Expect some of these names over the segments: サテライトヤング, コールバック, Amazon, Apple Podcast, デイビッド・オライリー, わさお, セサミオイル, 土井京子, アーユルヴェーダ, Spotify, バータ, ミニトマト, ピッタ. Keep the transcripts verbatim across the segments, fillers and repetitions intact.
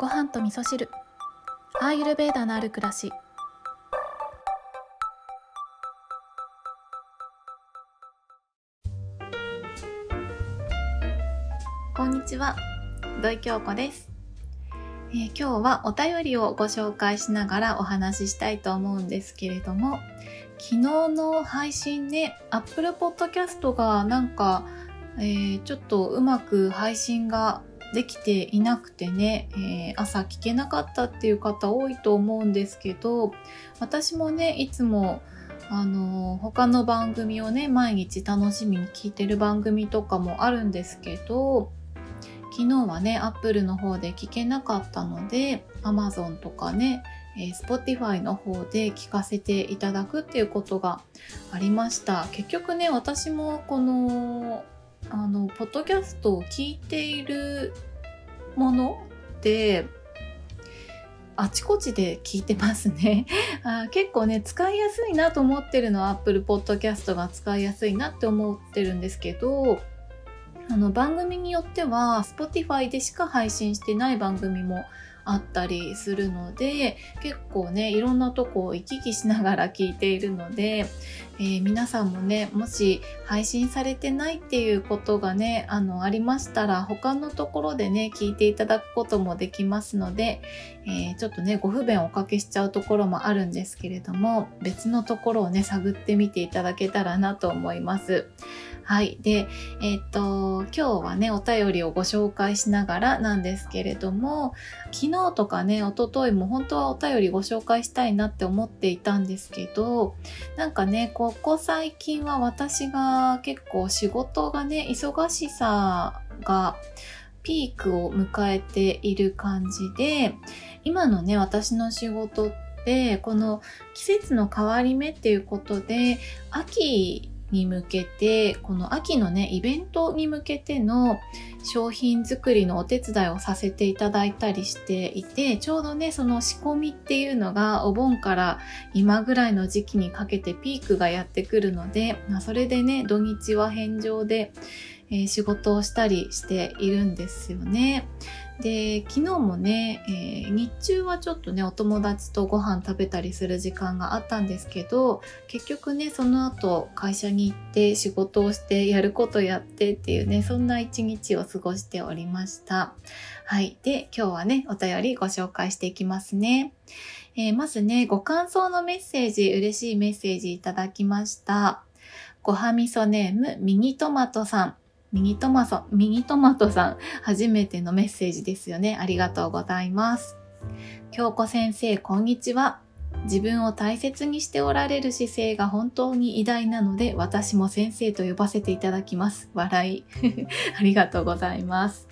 ご飯と味噌汁、アーユルベーダのある暮らし。こんにちは、土井京子です。えー、今日はお便りをご紹介しながらお話ししたいと思うんですけれども、昨日の配信ね、Apple Podcast がなんか、えー、ちょっとうまく配信ができていなくてね、えー、朝聞けなかったっていう方多いと思うんですけど、私もね、いつもあの他の番組をね、毎日楽しみに聞いてる番組とかもあるんですけど、昨日はね、Apple の方で聞けなかったので、Amazon とかね、Spotify の方で聞かせていただくっていうことがありました。結局ね、私もこのあのポッドキャストを聞いているものってあちこちで聞いてますね。あ、結構ね、使いやすいなと思ってるのは Apple Podcast が使いやすいなって思ってるんですけど、あの番組によっては Spotify でしか配信してない番組もあったりするので、結構ね、いろんなとこを行き来しながら聞いているので、えー、皆さんもね、もし配信されてないっていうことがね、あの、ありましたら、他のところでね、聞いていただくこともできますので、えー、ちょっとね、ご不便をおかけしちゃうところもあるんですけれども、別のところをね、探ってみていただけたらなと思います。はい。で、えーっと、今日はね、お便りをご紹介しながらなんですけれども、昨日とかね、一昨日も本当はお便りご紹介したいなって思っていたんですけど、なんかね、ここ最近は私が結構仕事がね、忙しさがピークを迎えている感じで、今のね、私の仕事ってこの季節の変わり目っていうことで、秋に向けて、この秋のね、イベントに向けての商品作りのお手伝いをさせていただいたりしていて、ちょうどね、その仕込みっていうのがお盆から今ぐらいの時期にかけてピークがやってくるので、まあ、それでね、土日は返上で、えー、仕事をしたりしているんですよね。で、昨日もね、えー、日中はちょっとね、お友達とご飯食べたりする時間があったんですけど、結局ね、その後会社に行って仕事をしてやることやってっていうね、そんな一日を過ごしておりました。はい。で、今日はね、お便りご紹介していきますね。えー、まずね、ご感想のメッセージ、嬉しいメッセージいただきました。ごはみそネーム、ミニトマトさん。ミニトマソ、ミニトマトさん、初めてのメッセージですよね。ありがとうございます。京子先生、こんにちは。自分を大切にしておられる姿勢が本当に偉大なので、私も先生と呼ばせていただきます。笑い。ありがとうございます。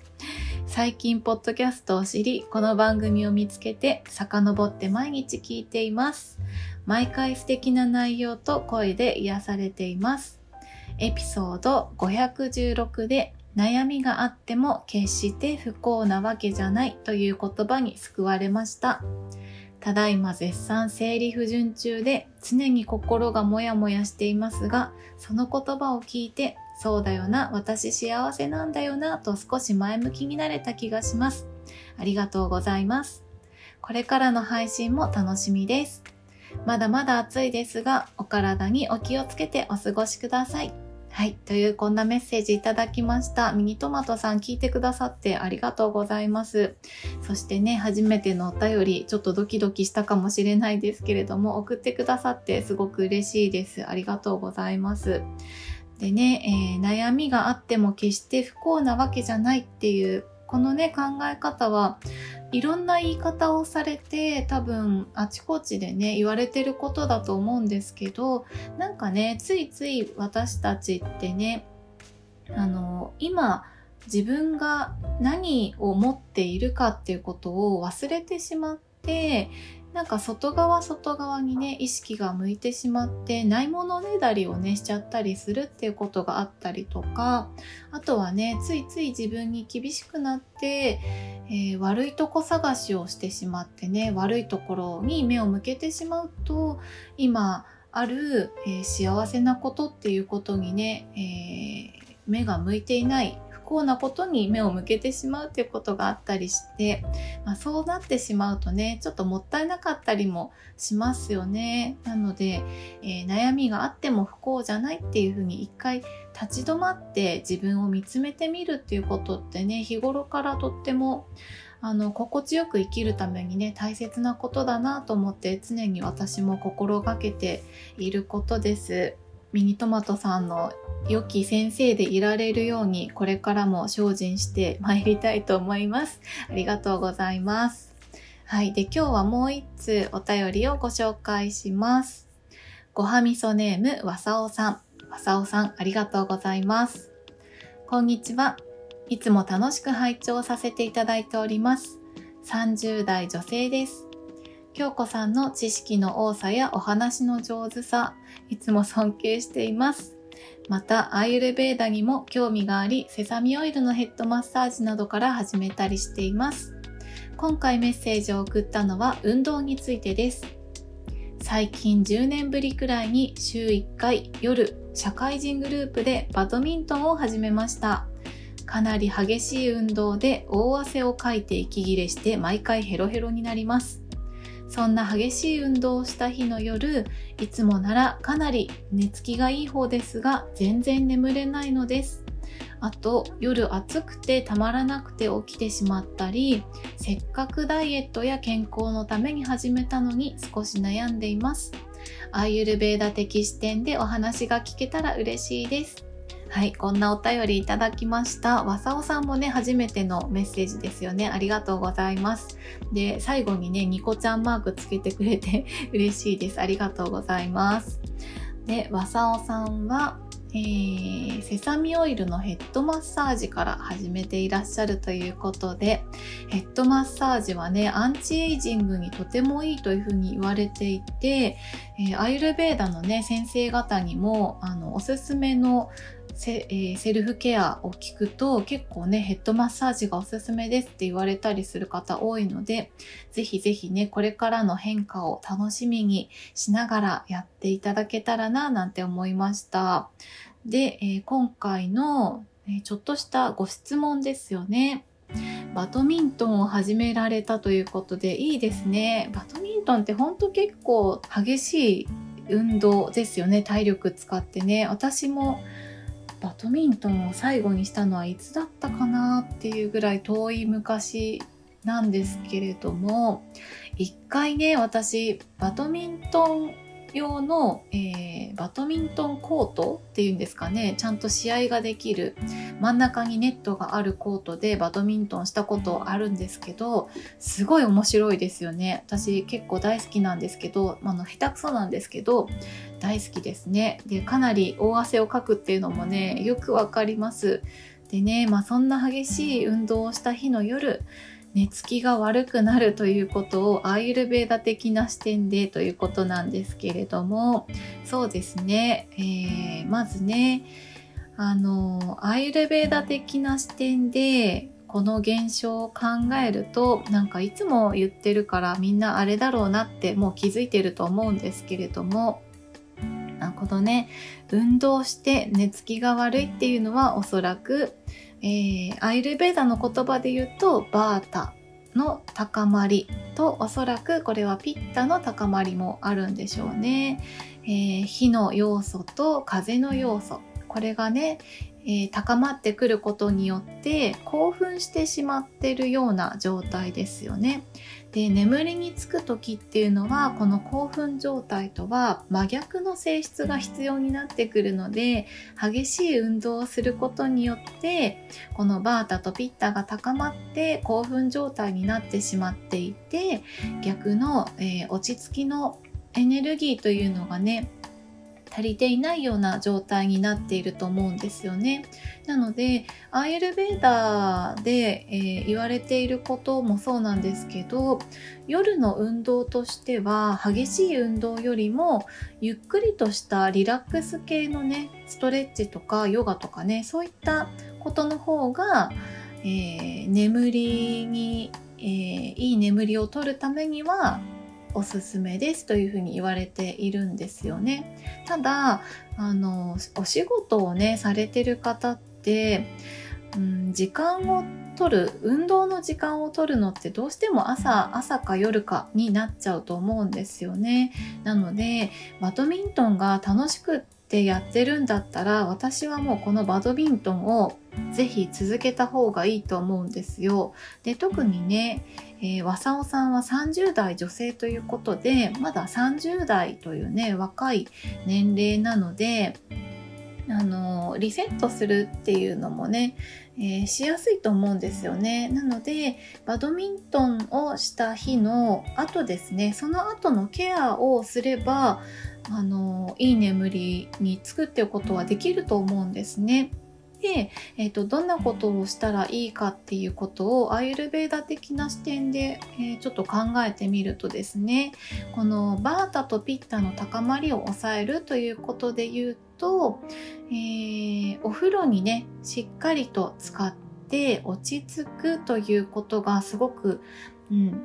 最近、ポッドキャストを知り、この番組を見つけて、遡って毎日聞いています。毎回素敵な内容と声で癒されています。エピソードごひゃくじゅうろくで、悩みがあっても決して不幸なわけじゃないという言葉に救われました。ただいま絶賛生理不順中で常に心がモヤモヤしていますが、その言葉を聞いて、そうだよな、私幸せなんだよなと少し前向きになれた気がします。ありがとうございます。これからの配信も楽しみです。まだまだ暑いですが、お体にお気をつけてお過ごしください。はい。という、こんなメッセージいただきました。ミニトマトさん、聞いてくださってありがとうございます。そしてね、初めてのお便り、ちょっとドキドキしたかもしれないですけれども、送ってくださってすごく嬉しいです。ありがとうございます。でね、えー、悩みがあっても決して不幸なわけじゃないっていう、このね、考え方はいろんな言い方をされて、多分あちこちでね、言われてることだと思うんですけど、なんかね、ついつい私たちってね、あの今自分が何を持っているかっていうことを忘れてしまって、なんか外側外側にね、意識が向いてしまってないものねだりをねしちゃったりするっていうことがあったりとか、あとはね、ついつい自分に厳しくなって、えー、悪いとこ探しをしてしまってね、悪いところに目を向けてしまうと、今ある、えー、幸せなことっていうことにね、えー、目が向いていない、不幸なことに目を向けてしまうということがあったりして、まあ、そうなってしまうとね、ちょっともったいなかったりもしますよね。なので、えー、悩みがあっても不幸じゃないっていうふうに一回立ち止まって自分を見つめてみるっていうことってね、日頃からとってもあの心地よく生きるためにね、大切なことだなと思って常に私も心がけていることです。ミニトマトさんの良き先生でいられるようにこれからも精進して参りたいと思います。ありがとうございます。はい、で今日はもう一通お便りをご紹介します。ごはみそネームわさおさん。わさおさん、ありがとうございます。こんにちは。いつも楽しく拝聴させていただいております。さんじゅう代女性です。京子さんの知識の多さやお話の上手さ、いつも尊敬しています。また、アーユルヴェーダにも興味があり、セサミオイルのヘッドマッサージなどから始めたりしています。今回メッセージを送ったのは運動についてです。最近じゅうねんぶりくらいに週いっかい夜、社会人グループでバドミントンを始めました。かなり激しい運動で大汗をかいて息切れして毎回ヘロヘロになります。そんな激しい運動をした日の夜、いつもならかなり寝つきがいい方ですが、全然眠れないのです。あと、夜暑くてたまらなくて起きてしまったり、せっかくダイエットや健康のために始めたのに少し悩んでいます。アーユルヴェーダ的視点でお話が聞けたら嬉しいです。はい、こんなお便りいただきました。わさおさんもね、初めてのメッセージですよね。ありがとうございます。で、最後にね、ニコちゃんマークつけてくれて嬉しいです。ありがとうございます。で、わさおさんは、えー、セサミオイルのヘッドマッサージから始めていらっしゃるということで、ヘッドマッサージはね、アンチエイジングにとてもいいというふうに言われていて、えー、アーユルヴェーダのね、先生方にも、あの、おすすめのセ, えー、セルフケアを聞くと結構ね、ヘッドマッサージがおすすめですって言われたりする方多いので、ぜひぜひね、これからの変化を楽しみにしながらやっていただけたらななんて思いました。で、えー、今回の、えー、ちょっとしたご質問ですよね。バドミントンを始められたということで、いいですね。バドミントンってほんと結構激しい運動ですよね。体力使ってね。私もバドミントンを最後にしたのはいつだったかなっていうぐらい遠い昔なんですけれども、一回ね、私バドミントン用の、えー、バドミントンコートっていうんですかね、ちゃんと試合ができる真ん中にネットがあるコートでバドミントンしたことあるんですけど、すごい面白いですよね。私結構大好きなんですけど、あの下手くそなんですけど大好きですね。で、かなり大汗をかくっていうのもね、よくわかります。でね、まあ、そんな激しい運動をした日の夜、寝つきが悪くなるということをアーユルヴェーダ的な視点でということなんですけれども、そうですね、えー、まずね、あのアーユルヴェーダ的な視点でこの現象を考えると、なんかいつも言ってるからみんなあれだろうなってもう気づいてると思うんですけれども、このね、運動して寝つきが悪いっていうのはおそらく、えー、アーユルヴェーダの言葉で言うとバータの高まりと、おそらくこれはピッタの高まりもあるんでしょうね。えー、火の要素と風の要素、これがね、えー、高まってくることによって興奮してしまってるような状態ですよね。で、眠りにつく時っていうのはこの興奮状態とは真逆の性質が必要になってくるので、激しい運動をすることによってこのバータとピッタが高まって興奮状態になってしまっていて、逆の、えー、落ち着きのエネルギーというのがね、足りていないような状態になっていると思うんですよね。なのでアーユルヴェーダで、えー、言われていることもそうなんですけど、夜の運動としては激しい運動よりもゆっくりとしたリラックス系のね、ストレッチとかヨガとかね、そういったことの方が、えー、眠りに、えー、いい眠りをとるためにはおすすめですというふうに言われているんですよね。ただ、あのお仕事をねされてる方って、うん、時間を取る、運動の時間を取るのってどうしても朝、朝か夜かになっちゃうと思うんですよね。なのでバドミントンが楽しくってやってるんだったら、私はもうこのバドミントンをぜひ続けた方がいいと思うんですよ。で、特にね、えー、わさおさんはさんじゅうだい女性ということで、まださんじゅうだいというね、若い年齢なので、あのリセットするっていうのもね、えー、しやすいと思うんですよね。なのでバドミントンをした日の後ですね、その後のケアをすれば、あのいい眠りにつくっていうことはできると思うんですね。で、えーと、どんなことをしたらいいかっていうことをアーユルヴェーダ的な視点で、えー、ちょっと考えてみるとですね、このバータとピッタの高まりを抑えるということで言うと、えー、お風呂にねしっかりと浸かって落ち着くということがすごく、うん、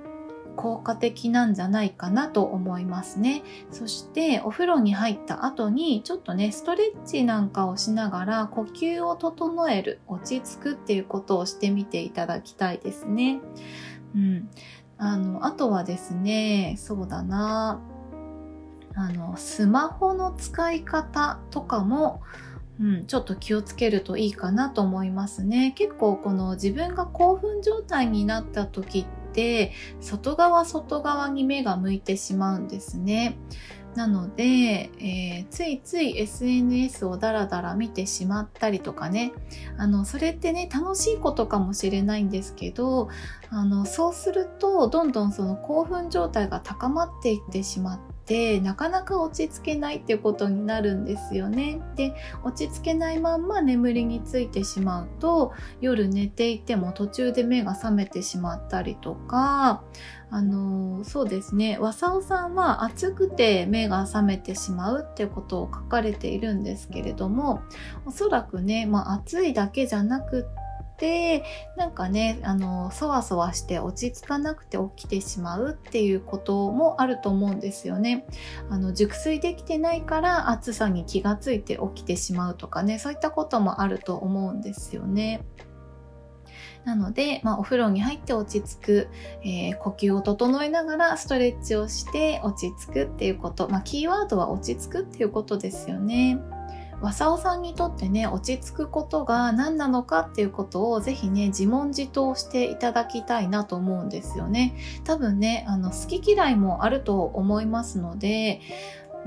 効果的なんじゃないかなと思いますね。そしてお風呂に入った後にちょっとねストレッチなんかをしながら呼吸を整える、落ち着くっていうことをしてみていただきたいですね。うん、あのあとはですね、そうだな、あのスマホの使い方とかも、うん、ちょっと気をつけるといいかなと思いますね。結構この自分が興奮状態になった時ってで外側外側に目が向いてしまうんですね。なので、えー、ついつい エスエヌエス をダラダラ見てしまったりとかね、あのそれってね楽しいことかもしれないんですけど、あのそうするとどんどんその興奮状態が高まっていってしまって、なかなか落ち着けないっていうことになるんですよね。で、落ち着けないまんま眠りについてしまうと、夜寝ていても途中で目が覚めてしまったりとか、あのそうですね、わさおさんは暑くて目が覚めてしまうってことを書かれているんですけれども、おそらくね、まあ、暑いだけじゃなくってなんかね、あのそわそわして落ち着かなくて起きてしまうっていうこともあると思うんですよね。あの熟睡できてないから暑さに気がついて起きてしまうとかね、そういったこともあると思うんですよね。なので、まあ、お風呂に入って落ち着く、えー、呼吸を整えながらストレッチをして落ち着くっていうこと、まあ、キーワードは落ち着くっていうことですよね。わさおさんにとってね、落ち着くことが何なのかっていうことをぜひね自問自答していただきたいなと思うんですよね。多分ね、あの好き嫌いもあると思いますので、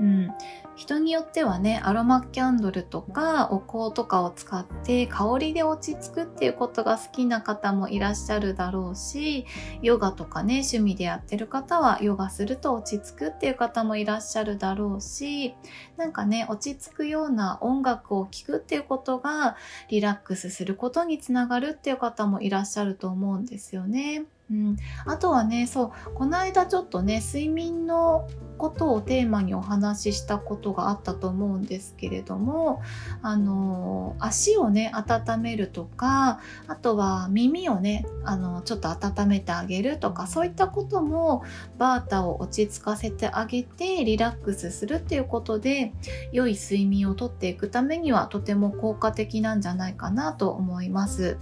うん、人によってはねアロマキャンドルとかお香とかを使って香りで落ち着くっていうことが好きな方もいらっしゃるだろうし、ヨガとかね趣味でやってる方はヨガすると落ち着くっていう方もいらっしゃるだろうし、なんかね落ち着くような音楽を聴くっていうことがリラックスすることにつながるっていう方もいらっしゃると思うんですよね。うん、あとはね、そうこの間ちょっとね睡眠のことをテーマにお話ししたことがあったと思うんですけれども、あの足をね温めるとか、あとは耳をねあのちょっと温めてあげるとか、そういったこともバータを落ち着かせてあげてリラックスするっていうことで良い睡眠をとっていくためにはとても効果的なんじゃないかなと思います。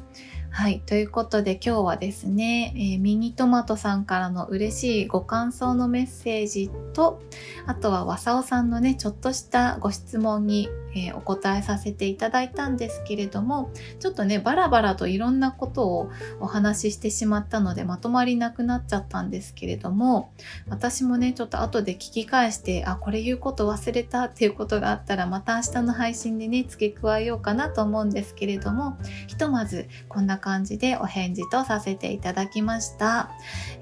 はい、ということで今日はですね、えー、ミニトマトさんからの嬉しいご感想のメッセージと、あとはわさおさんのねちょっとしたご質問に、えー、お答えさせていただいたんですけれども、ちょっとねバラバラといろんなことをお話ししてしまったのでまとまりなくなっちゃったんですけれども、私もねちょっと後で聞き返して、あ、これ言うこと忘れたっていうことがあったらまた明日の配信でね付け加えようかなと思うんですけれども、ひとまずこんな感じでお返事とさせていただきました。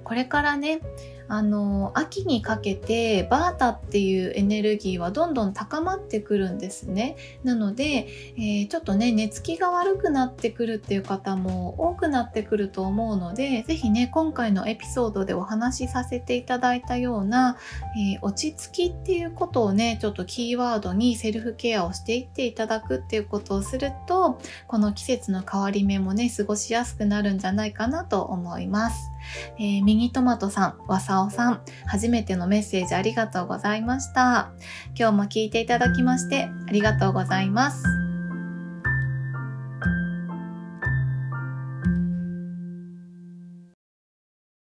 これからね、あの秋にかけてバータっていうエネルギーはどんどん高まってくるんですね。なので、えー、ちょっとね寝つきが悪くなってくるっていう方も多くなってくると思うので、ぜひね今回のエピソードでお話しさせていただいたような、えー、落ち着きっていうことをねちょっとキーワードにセルフケアをしていっていただくっていうことをすると、この季節の変わり目もね過ごしやすくなるんじゃないかなと思います。えー、ミニトマトさん、わさおさん、初めてのメッセージありがとうございました。今日も聞いていただきましてありがとうございます。